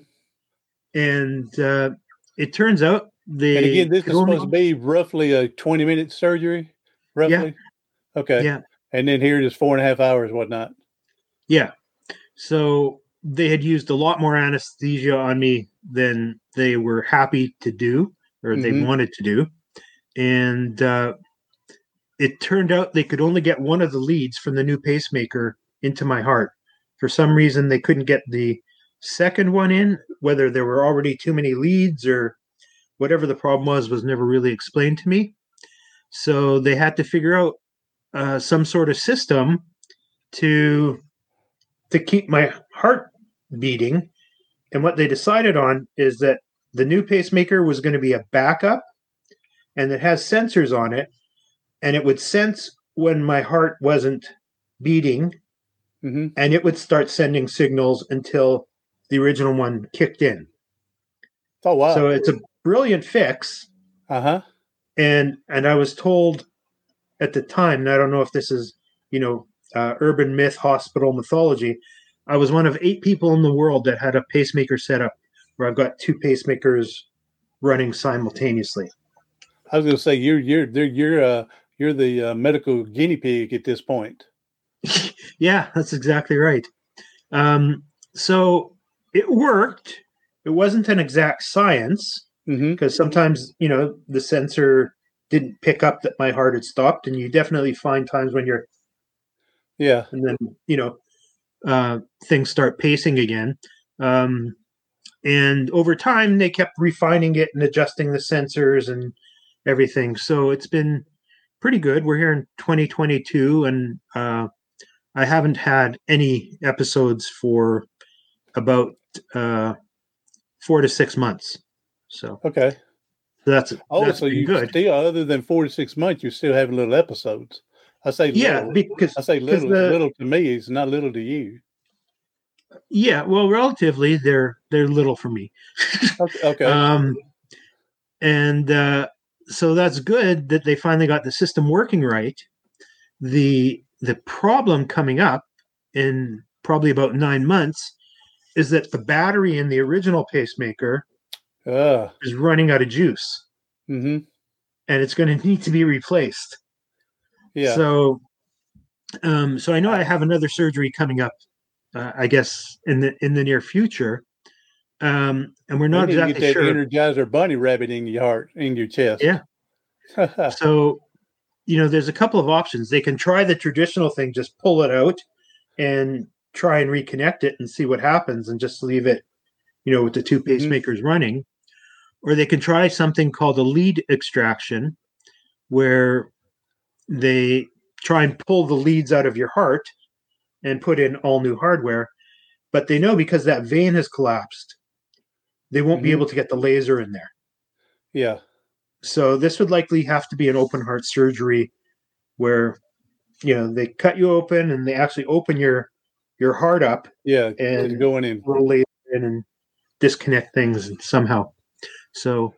And, uh, it turns out the and again, this is supposed to be roughly a twenty-minute surgery, roughly. Yeah. Okay. Yeah. And then here it is four and a half hours, whatnot. Yeah. So they had used a lot more anesthesia on me than they were happy to do, or mm-hmm. they wanted to do. And uh, it turned out they could only get one of the leads from the new pacemaker into my heart. For some reason, they couldn't get the second one in, whether there were already too many leads or whatever the problem was, was never really explained to me. So they had to figure out uh, some sort of system to to keep my heart beating And what they decided on is that the new pacemaker was going to be a backup, and it has sensors on it, and it would sense when my heart wasn't beating, mm-hmm. and it would start sending signals until the original one kicked in. Oh, wow. So it's a brilliant fix. Uh-huh. And and I was told at the time, and I don't know if this is, you know, uh, urban myth, hospital mythology, I was one of eight people in the world that had a pacemaker setup where I've got two pacemakers running simultaneously. I was going to say you're you're you're uh, you're the uh, medical guinea pig at this point. Yeah, that's exactly right. Um, so it worked. It wasn't an exact science because mm-hmm. sometimes, you know, the sensor didn't pick up that my heart had stopped, and you definitely find times when you're, yeah, and then you know uh, things start pacing again. Um, and over time, they kept refining it and adjusting the sensors and everything. So it's been pretty good. We're here in twenty twenty-two, and uh, I haven't had any episodes for about uh, four to six months. So okay, that's oh, that's so you good. Still, other than four to six months, you're still having little episodes. I say yeah, little. because I say little. The, little to me is not little to you. Yeah, well, relatively, they're they're little for me. Okay. um, and uh, so that's good that they finally got the system working right. The the problem coming up in probably about nine months is that the battery in the original pacemaker uh. is running out of juice, mm-hmm. and it's going to need to be replaced. Yeah. So, um, so I know I have another surgery coming up, uh, I guess in the in the near future, um, and we're not you exactly get that sure. Energizer bunny rabbit in your heart, in your chest. Yeah. So, you know, there's a couple of options. They can try the traditional thing, just pull it out, and try and reconnect it and see what happens, and just leave it, you know, with the two pacemakers mm-hmm. running, or they can try something called a lead extraction, where they try and pull the leads out of your heart and put in all new hardware, but they know because that vein has collapsed, they won't mm-hmm. be able to get the laser in there. Yeah. So this would likely have to be an open heart surgery where, you know, they cut you open and they actually open your, your heart up. Yeah. And going in roll laser in and disconnect things somehow. So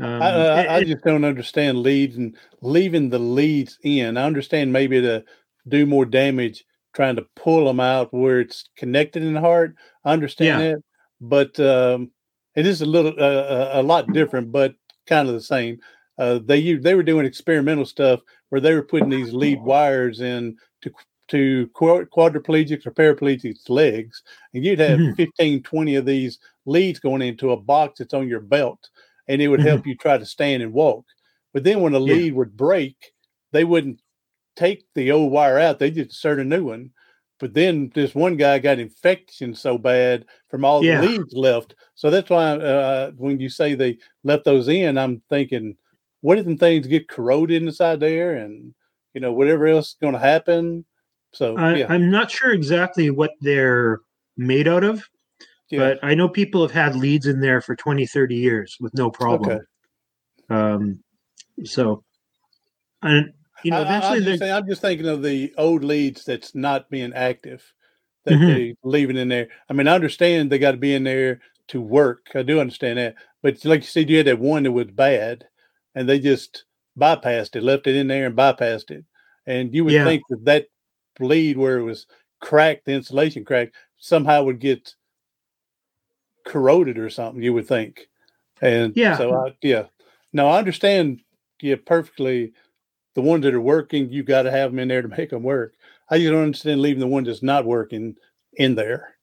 Um, I, I, I just don't understand leads and leaving the leads in. I understand maybe to do more damage trying to pull them out where it's connected in the heart. I understand yeah. that, but um, it is a little uh, a lot different, but kind of the same. Uh, they they were doing experimental stuff where they were putting these lead wires in to to quadriplegics or paraplegics' legs, and you'd have mm-hmm. fifteen, twenty of these leads going into a box that's on your belt. And it would help mm-hmm. you try to stand and walk. But then when a lead yeah. would break, they wouldn't take the old wire out. They just insert a new one. But then this one guy got infection so bad from all yeah. the leads left. So that's why uh, when you say they left those in, I'm thinking, what if them things get corroded inside there and, you know, whatever else is going to happen? So I, yeah. I'm not sure exactly what they're made out of. Yeah. But I know people have had leads in there for twenty, thirty years with no problem. Okay. Um, so, and you know, eventually I, I'm, just saying, I'm just thinking of the old leads that's not being active that mm-hmm. they're leaving in there. I mean, I understand they got to be in there to work. I do understand that. But like you said, you had that one that was bad and they just bypassed it, left it in there and bypassed it. And you would yeah. think that that lead where it was cracked, the insulation cracked, somehow would get corroded or something, you would think. And yeah. so I, yeah. Now I understand yeah perfectly the ones that are working, you got to have them in there to make them work. I just don't understand leaving the one that's not working in there.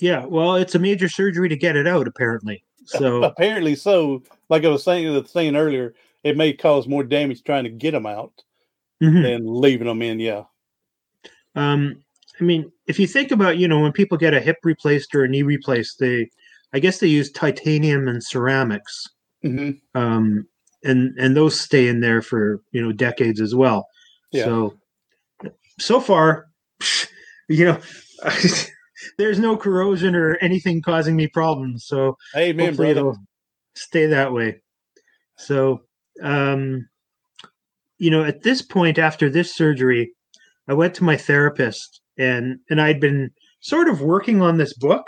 Yeah, well, it's a major surgery to get it out, apparently. So apparently so, like I was saying the thing earlier, it may cause more damage trying to get them out mm-hmm. than leaving them in, yeah. Um I mean, if you think about, you know, when people get a hip replaced or a knee replaced, they, I guess they use titanium and ceramics, mm-hmm. um, and and those stay in there for, you know, decades as well. Yeah. So, so far, you know, there's no corrosion or anything causing me problems. So amen, hopefully brother. It'll stay that way. So, um, you know, at this point, after this surgery, I went to my therapist, and, and I'd been sort of working on this book,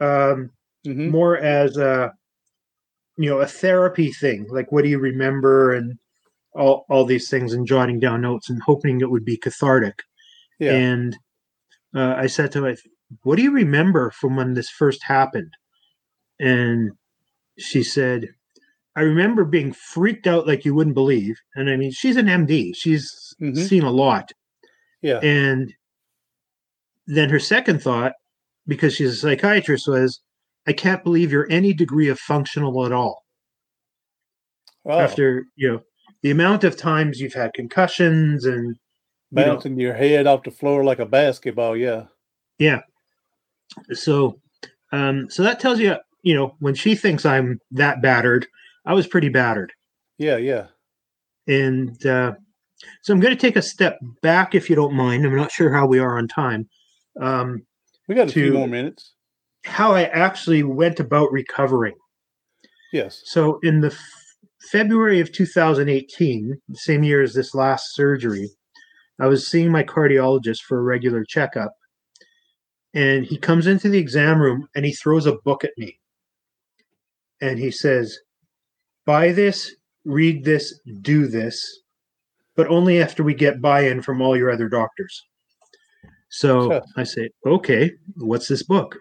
um, mm-hmm. more as a, you know, a therapy thing. Like, what do you remember? And all, all these things, and jotting down notes and hoping it would be cathartic. Yeah. And uh, I said to her, what do you remember from when this first happened? And she said, I remember being freaked out like you wouldn't believe. And I mean, she's an M D. She's mm-hmm. seen a lot. Yeah. And then her second thought, because she's a psychiatrist, was, I can't believe you're any degree of functional at all. Oh. After, you know, the amount of times you've had concussions and bouncing you know, your head off the floor like a basketball. Yeah. Yeah. So, um, so that tells you, you know, when she thinks I'm that battered, I was pretty battered. Yeah. Yeah. And, uh, so I'm going to take a step back, if you don't mind. I'm not sure how we are on time. Um, we got a few more minutes. How I actually went about recovering. Yes. So in the f- February of two thousand eighteen, the same year as this last surgery, I was seeing my cardiologist for a regular checkup. And he comes into the exam room and he throws a book at me. And he says, buy this, read this, do this, but only after we get buy-in from all your other doctors. So sure. I say, okay, what's this book?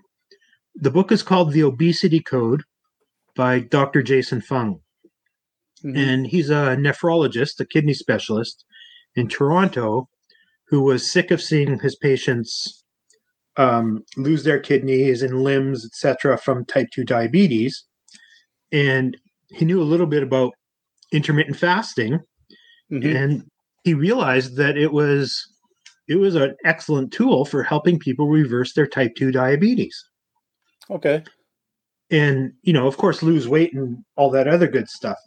The book is called The Obesity Code by Doctor Jason Fung. Mm-hmm. And he's a nephrologist, a kidney specialist in Toronto, who was sick of seeing his patients um, lose their kidneys and limbs, et cetera, from type two diabetes. And he knew a little bit about intermittent fasting. Mm-hmm. And he realized that it was it was an excellent tool for helping people reverse their type two diabetes. Okay. And, you know, of course, lose weight and all that other good stuff.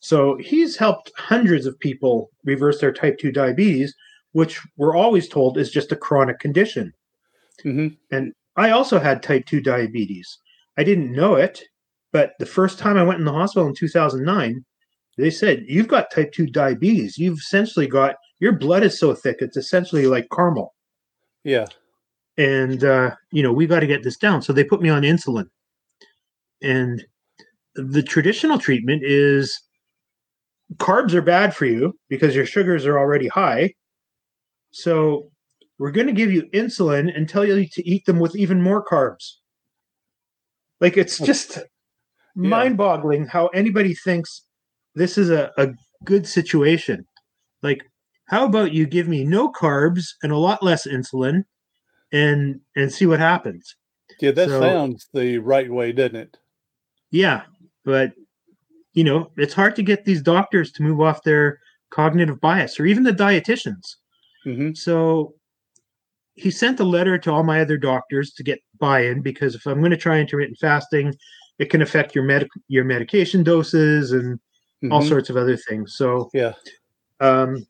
So he's helped hundreds of people reverse their type two diabetes, which we're always told is just a chronic condition. Mm-hmm. And I also had type two diabetes. I didn't know it, but the first time I went in the hospital in two thousand nine, they said, you've got type two diabetes. You've essentially got, your blood is so thick, it's essentially like caramel. Yeah. And, uh, you know, we got to get this down. So they put me on insulin. And the traditional treatment is carbs are bad for you because your sugars are already high. So we're going to give you insulin and tell you to eat them with even more carbs. Like, it's just yeah. mind-boggling how anybody thinks this is a, a good situation. Like, how about you give me no carbs and a lot less insulin and and see what happens. Yeah, that so, sounds the right way, doesn't it? Yeah, but, you know, it's hard to get these doctors to move off their cognitive bias, or even the dietitians. Mm-hmm. So he sent a letter to all my other doctors to get buy-in, because if I'm going to try intermittent fasting, it can affect your med- your medication doses and mm-hmm. all sorts of other things. So yeah, um,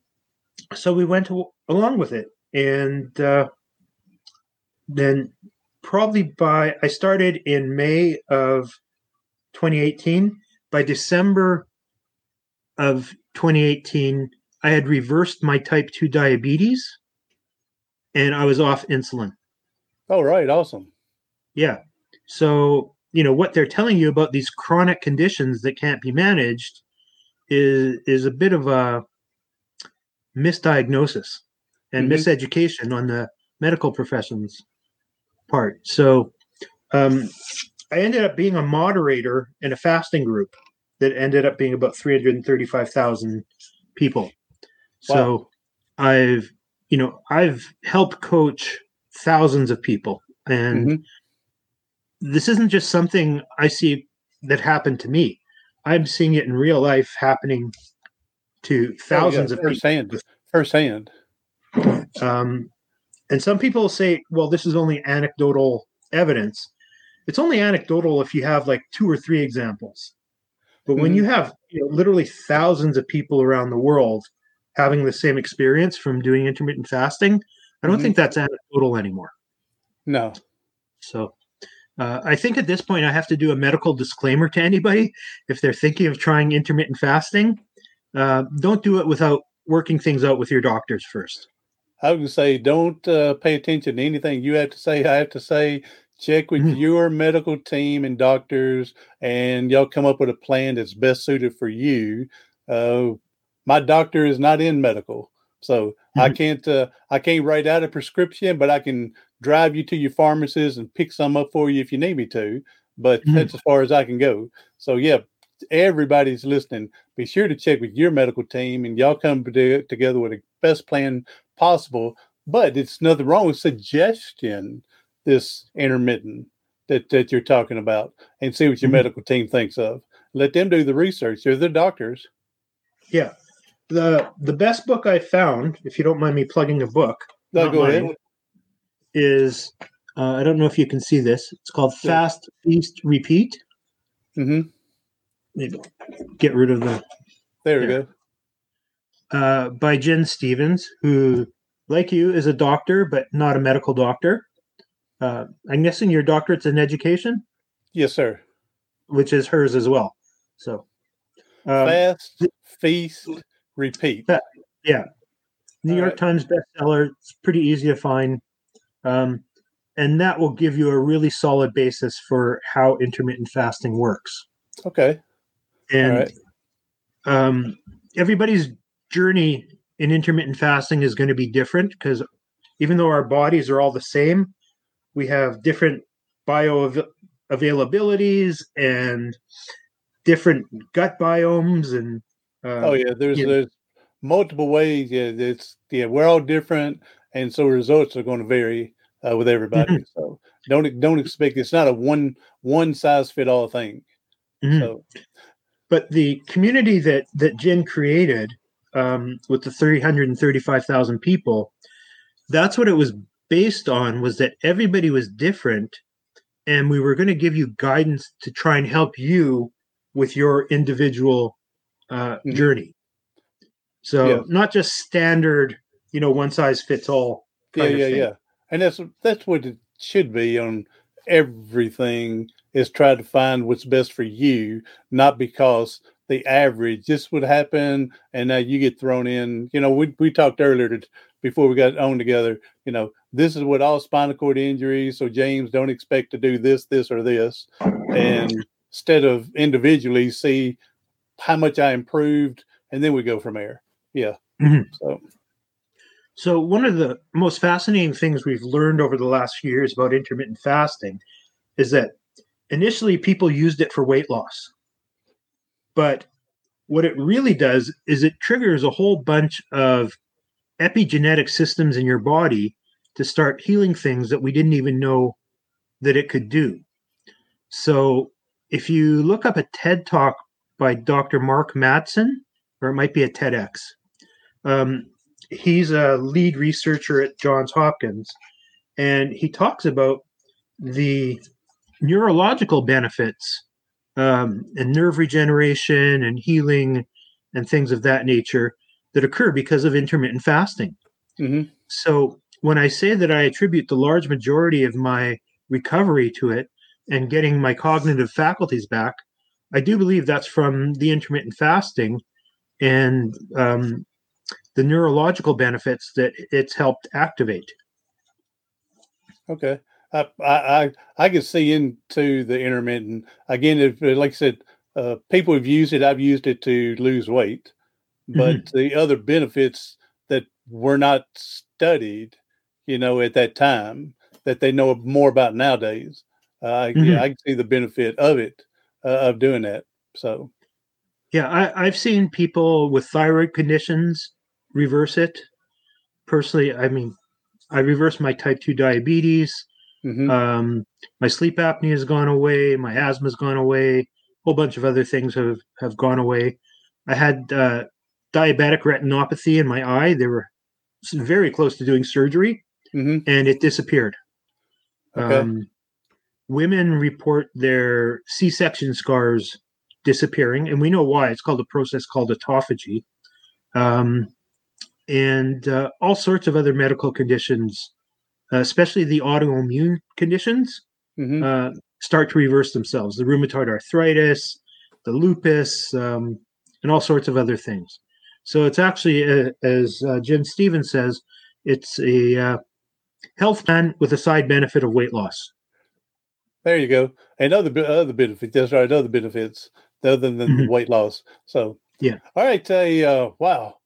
so we went to, along with it, and uh, then probably by I started in May of twenty eighteen. By December of twenty eighteen, I had reversed my type two diabetes, and I was off insulin. Oh, right, awesome. Yeah. So you know what they're telling you about these chronic conditions that can't be managed is is a bit of a misdiagnosis and mm-hmm. miseducation on the medical profession's part. So um, I ended up being a moderator in a fasting group that ended up being about three hundred thirty-five thousand people. Wow. So I've, you know, I've helped coach thousands of people, and mm-hmm. this isn't just something I see that happened to me. I'm seeing it in real life happening to thousands oh, yeah, of firsthand, people. Firsthand. Um, and some people say, well, this is only anecdotal evidence. It's only anecdotal if you have like two or three examples. But mm-hmm. when you have you know, literally thousands of people around the world having the same experience from doing intermittent fasting, I don't mm-hmm. think that's anecdotal anymore. No. So uh, I think at this point I have to do a medical disclaimer to anybody. If they're thinking of trying intermittent fasting, uh, don't do it without working things out with your doctors first. I would say don't uh, pay attention to anything you have to say. I have to say, check with mm-hmm. your medical team and doctors, and y'all come up with a plan that's best suited for you. Uh, my doctor is not in medical, so mm-hmm. I can't uh, I can't write out a prescription, but I can drive you to your pharmacist and pick some up for you if you need me to. But mm-hmm. that's as far as I can go. So, yeah. Everybody's listening, be sure to check with your medical team and y'all come to, together with the best plan possible. But it's nothing wrong with suggestion, this intermittent that, that you're talking about, and see what your mm-hmm. medical team thinks of. Let them do the research. They're the doctors. Yeah. The the best book I found, if you don't mind me plugging a book, no, go ahead. Is, uh, I don't know if you can see this. It's called yeah. Fast, Feast, Repeat. Mm-hmm. Maybe get rid of the. There we yeah. go. Uh, by Gin Stephens, who, like you, is a doctor but not a medical doctor. Uh, I'm guessing your doctorate's in education. Yes, sir. Which is hers as well. So um, fast, feast, repeat. That, yeah, New All York right. Times bestseller. It's pretty easy to find, um, and that will give you a really solid basis for how intermittent fasting works. Okay. And right. um, everybody's journey in intermittent fasting is going to be different, because even though our bodies are all the same, we have different bioavailabilities and different gut biomes. And uh, oh yeah, there's there's know. multiple ways. Yeah, it's yeah, we're all different, and so results are going to vary uh, with everybody. Mm-hmm. So don't don't expect it's not a one one size fit all thing. Mm-hmm. So. But the community that, that Gin created um, with the three hundred thirty-five thousand people, that's what it was based on, was that everybody was different, and we were going to give you guidance to try and help you with your individual uh, mm-hmm. journey. So yeah. not just standard, you know, one size fits all. Yeah, yeah, thing. yeah. And that's that's what it should be on everything. Is try to find what's best for you, not because the average, this would happen and now you get thrown in. You know, we we talked earlier to, before we got on together, you know, this is what all spinal cord injuries. So James, don't expect to do this, this, or this. And instead of individually see how much I improved, and then we go from there. Yeah. Mm-hmm. So. so one of the most fascinating things we've learned over the last few years about intermittent fasting is that initially, people used it for weight loss, but what it really does is it triggers a whole bunch of epigenetic systems in your body to start healing things that we didn't even know that it could do. So if you look up a TED Talk by Doctor Mark Mattson, or it might be a TEDx, um, he's a lead researcher at Johns Hopkins, and he talks about the neurological benefits um, and nerve regeneration and healing and things of that nature that occur because of intermittent fasting. Mm-hmm. So when I say that I attribute the large majority of my recovery to it and getting my cognitive faculties back, I do believe that's from the intermittent fasting and um, the neurological benefits that it's helped activate. Okay. I, I I can see into the intermittent again. If, like I said, uh, people have used it. I've used it to lose weight, but mm-hmm. the other benefits that were not studied, you know, at that time that they know more about nowadays. Uh, mm-hmm. yeah, I can see the benefit of it uh, of doing that. So, yeah, I, I've seen people with thyroid conditions reverse it. Personally, I mean, I reversed my type two diabetes. Mm-hmm. Um, my sleep apnea has gone away. My asthma has gone away. A whole bunch of other things have, have gone away. I had uh, diabetic retinopathy in my eye. They were very close to doing surgery, mm-hmm. and it disappeared. Okay. Um, women report their C-section scars disappearing, and we know why. It's called a process called autophagy. Um, and uh, all sorts of other medical conditions, Uh, especially the autoimmune conditions, mm-hmm. uh, start to reverse themselves. The rheumatoid arthritis, the lupus, um, and all sorts of other things. So it's actually, a, as uh, Gin Stephens says, it's a uh, health plan with a side benefit of weight loss. There you go. And other, other benefits. That's right, other benefits other than mm-hmm. the weight loss. So, yeah. All right. Uh, uh, wow.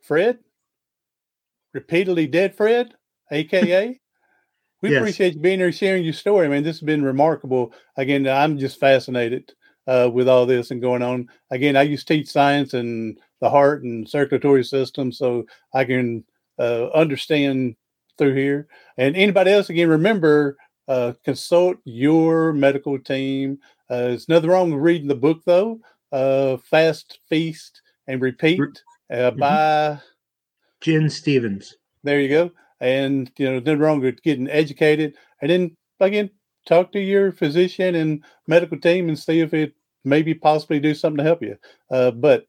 Fred? Repeatedly Dead Fred, a k a We yes. appreciate you being here, sharing your story. I mean, this has been remarkable. Again, I'm just fascinated uh, with all this and going on. Again, I used to teach science and the heart and circulatory system, so I can uh, understand through here. And anybody else, again, remember, uh, consult your medical team. Uh, there's nothing wrong with reading the book, though. Uh, Fast, Feast, and Repeat uh, mm-hmm. by... Gin Stephens. There you go. And, you know, nothing wrong with getting educated. And then, again, talk to your physician and medical team and see if it maybe possibly do something to help you. Uh, but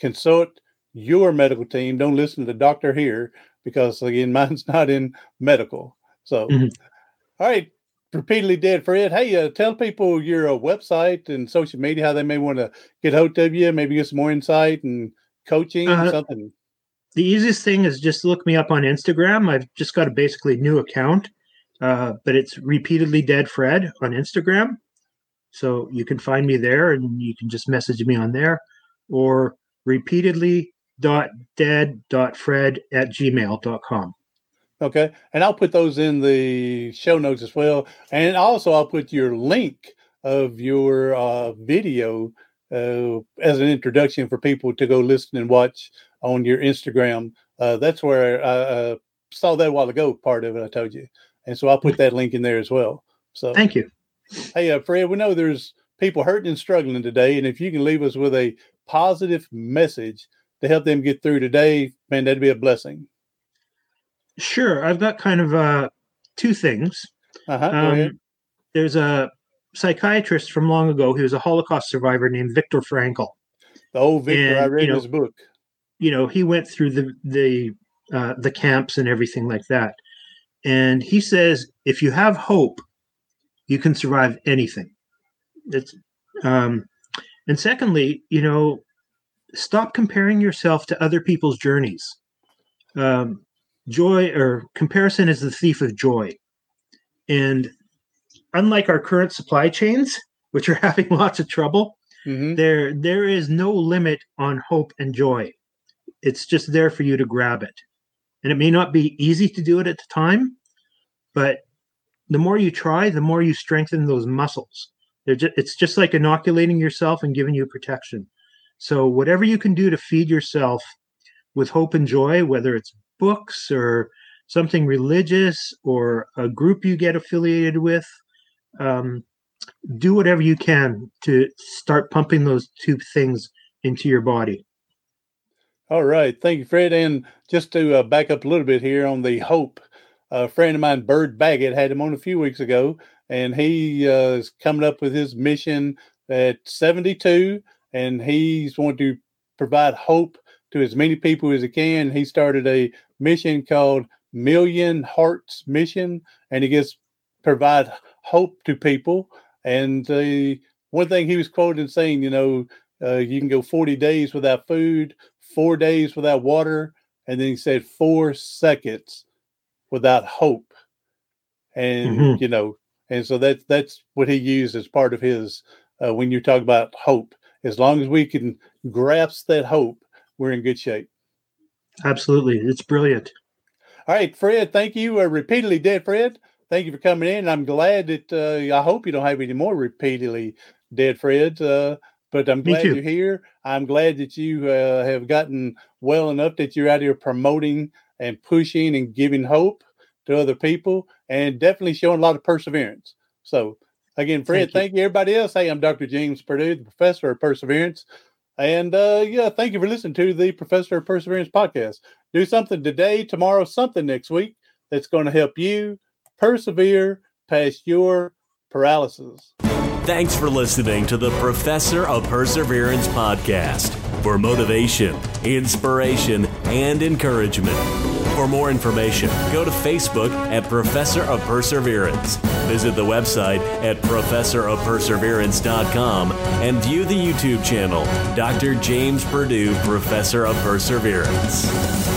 consult your medical team. Don't listen to the doctor here because, again, mine's not in medical. So, mm-hmm. all right. Repeatedly Dead Fred. Hey, uh, tell people your uh, website and social media, how they may want to get hold of you, maybe get some more insight and coaching uh-huh. or something. The easiest thing is just look me up on Instagram. I've just got a basically new account, uh, but it's Repeatedly Dead Fred on Instagram. So you can find me there and you can just message me on there, or repeatedly dot dead dot fred at gmail dot com. Okay. And I'll put those in the show notes as well. And also I'll put your link of your uh, video uh, as an introduction for people to go listen and watch on your Instagram. Uh, that's where I uh, saw that a while ago, part of it, I told you. And so I'll put that link in there as well. So thank you. Hey, uh, Fred, we know there's people hurting and struggling today. And if you can leave us with a positive message to help them get through today, man, that'd be a blessing. Sure. I've got kind of uh, two things. Uh-huh. Um, there's a psychiatrist from long ago. He was a Holocaust survivor named Viktor Frankl. The old Viktor, and, I read you know, his book. You know, he went through the the uh, the camps and everything like that. And he says, if you have hope, you can survive anything. It's, um, and secondly, you know, stop comparing yourself to other people's journeys. Um, joy or comparison is the thief of joy. And unlike our current supply chains, which are having lots of trouble, mm-hmm. there there is no limit on hope and joy. It's just there for you to grab it. And it may not be easy to do it at the time, but the more you try, the more you strengthen those muscles. They're just, it's just like inoculating yourself and giving you protection. So whatever you can do to feed yourself with hope and joy, whether it's books or something religious or a group you get affiliated with, um, do whatever you can to start pumping those two things into your body. All right. Thank you, Fred. And just to uh, back up a little bit here on the hope, a friend of mine, Bird Baggett, had him on a few weeks ago, and he uh, is coming up with his mission at seventy-two, and he's wanting to provide hope to as many people as he can. He started a mission called Million Hearts Mission, and he gets provide hope to people. And uh, one thing he was quoted saying, you know, uh, you can go forty days without food, four days without water, and then he said four seconds without hope. And, mm-hmm. you know, and so that's, that's what he used as part of his, uh, when you talk about hope, as long as we can grasp that hope, we're in good shape. Absolutely. It's brilliant. All right, Fred, thank you. Uh, Repeatedly Dead Fred, thank you for coming in. I'm glad that, uh, I hope you don't have any more Repeatedly Dead Freds, uh, but I'm glad you're here. I'm glad that you uh, have gotten well enough that you're out here promoting and pushing and giving hope to other people, and definitely showing a lot of perseverance. So, again, Fred, thank you. Thank you, everybody else. Hey, I'm Doctor James Perdue, the Professor of Perseverance. And, uh, yeah, thank you for listening to the Professor of Perseverance podcast. Do something today, tomorrow, something next week that's going to help you persevere past your paralysis. Thanks for listening to the Professor of Perseverance podcast. For motivation, inspiration, and encouragement, For more information, go to Facebook at Professor of Perseverance. Visit the website at professor of perseverance dot com and view the YouTube channel, Doctor James Perdue, Professor of Perseverance.